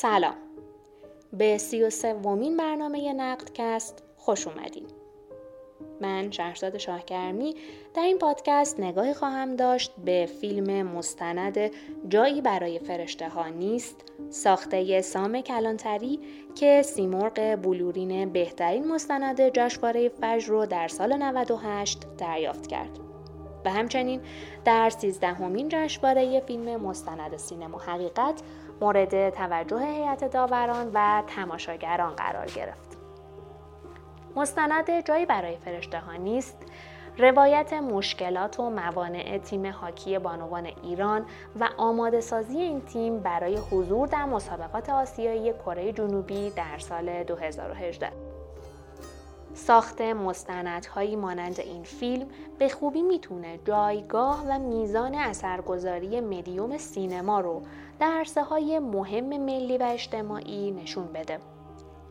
سلام، به 33مین برنامه نقدکست خوش اومدین. من شهرزاد شاکرمی در این پادکست نگاهی خواهم داشت به فیلم مستند جایی برای فرشته ها نیست ساخته سام کلانتری که سیمرغ بلورین بهترین مستند جشنواره فجر رو در سال 98 دریافت کرد و همچنین در 13مین جشنواره فیلم مستند سینما حقیقت مورد توجه هیئت داوران و تماشاگران قرار گرفت. مستند جایی برای فرشته ها نیست روایت مشکلات و موانع تیم هاکی بانوان ایران و آماده سازی این تیم برای حضور در مسابقات آسیایی کره جنوبی در سال 2018. ساخت مستندهایی مانند این فیلم به خوبی میتونه جایگاه و میزان اثرگذاری مدیوم سینما رو در عرصه‌های مهم ملی و اجتماعی نشون بده.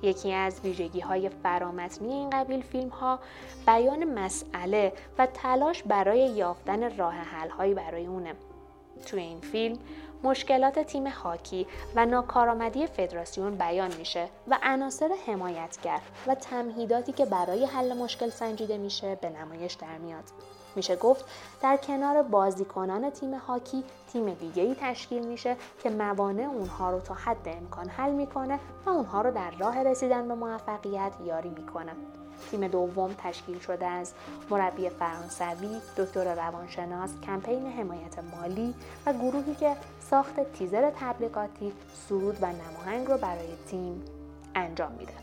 یکی از ویژگی‌های فرامتنی این قبیل فیلم‌ها بیان مسئله و تلاش برای یافتن راه حل‌هایی برای اونه. توی این فیلم مشکلات تیم هاکی و ناکارآمدی فدراسیون بیان میشه و عناصر حمایتگر و تمهیداتی که برای حل مشکل سنجیده میشه به نمایش در میاد. میشه گفت در کنار بازیکنان تیم هاکی تیم دیگه‌ای تشکیل میشه که موانع اونها رو تا حد امکان حل میکنه و اونها رو در راه رسیدن به موفقیت یاری میکنه. تیم دوم تشکیل شده از مربی فرانسوی، دکتر روانشناس، کمپین حمایت مالی و گروهی که ساخت تیزر تبلیغاتی، سرود و نماهنگ رو برای تیم انجام میده.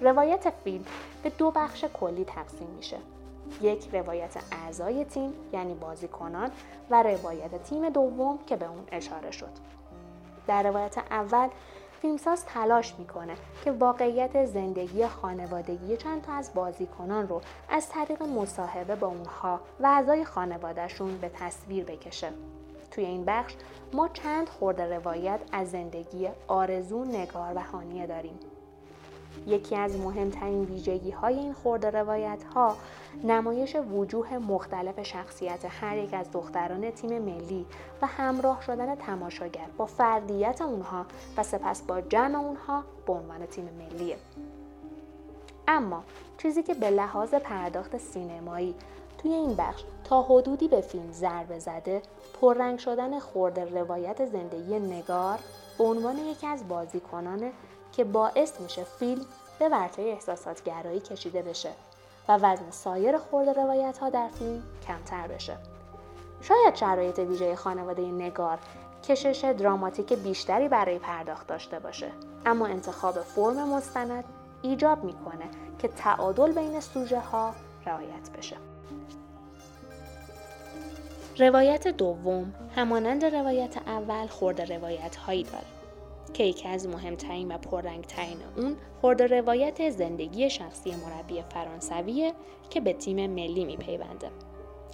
روایت فیلم به دو بخش کلی تقسیم میشه. یک، روایت اعضای تیم یعنی بازیکنان و روایت تیم دوم که به اون اشاره شد. در روایت اول فیلمساز تلاش میکنه که واقعیت زندگی خانوادگی چند تا از بازیکنان رو از طریق مصاحبه با اونها و اعضای خانوادهشون به تصویر بکشه. توی این بخش ما چند خورده روایت از زندگی آرزو، نگار و هانیه داریم. یکی از مهمترین ویژگی‌های این خورده روایت‌ها نمایش وجوه مختلف شخصیت هر یک از دختران تیم ملی و همراه شدن تماشاگر با فردیت اونها و سپس با جمع اونها به عنوان تیم ملیه. اما چیزی که به لحاظ پرداخت سینمایی توی این بخش تا حدودی به فیلم ضربه زده، پررنگ شدن خورده روایت زندگی نگار به عنوان یکی از بازیکنان که باعث میشه فیلم به ورطه احساسات گرایی کشیده بشه و وزن سایر خورده روایت ها در فیلم کمتر بشه. شاید شرایط ویژه خانواده نگار کشش دراماتیک بیشتری برای پرداخت داشته باشه، اما انتخاب فرم مستند ایجاب میکنه که تعادل بین سوژه ها رعایت بشه. روایت دوم همانند روایت اول خورده روایت هایی داره که یکی از مهمترین و پررنگترین اون خورده روایت زندگی شخصی مربی فرانسویه که به تیم ملی میپیونده.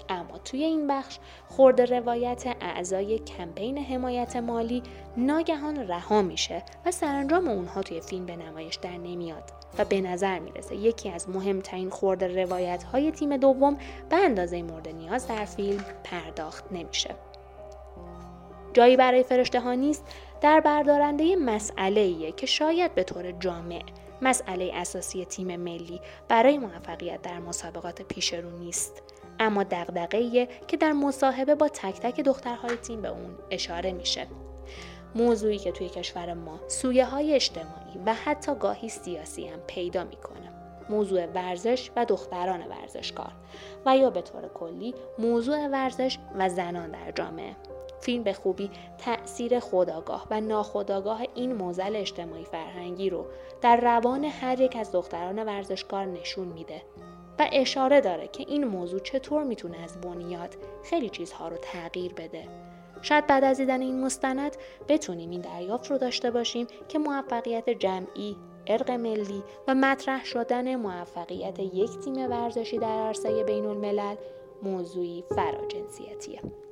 اما توی این بخش خورده روایت اعضای کمپین حمایت مالی ناگهان رها میشه و سرانجام اونها توی فیلم به نمایش در نمیاد و به نظر میرسه یکی از مهمترین خورده روایت های تیم دوم به اندازه مورد نیاز در فیلم پرداخت نمیشه. جایی برای فرشته ها نیست در بردارنده مسئله‌ایه که شاید به طور جامع مسئله اساسی تیم ملی برای موفقیت در مسابقات پیش رو نیست، اما دغدغه‌ایه که در مصاحبه با تک تک دخترهای تیم به اون اشاره میشه. موضوعی که توی کشور ما سویه‌های اجتماعی و حتی گاهی سیاسی هم پیدا میکنه. موضوع ورزش و دختران ورزشکار و یا به طور کلی موضوع ورزش و زنان در جامعه. فیلم به خوبی تأثیر خودآگاه و ناخودآگاه این معضل اجتماعی فرهنگی رو در روان هر یک از دختران ورزشکار نشون میده و اشاره داره که این موضوع چطور میتونه از بنیاد خیلی چیزها رو تغییر بده. شاید بعد از دیدن این مستند بتونیم این دریافت رو داشته باشیم که موفقیت جمعی، ارق ملی و مطرح شدن موفقیت یک تیم ورزشی در عرصه بین الملل موضوعی فراجنسیتیه.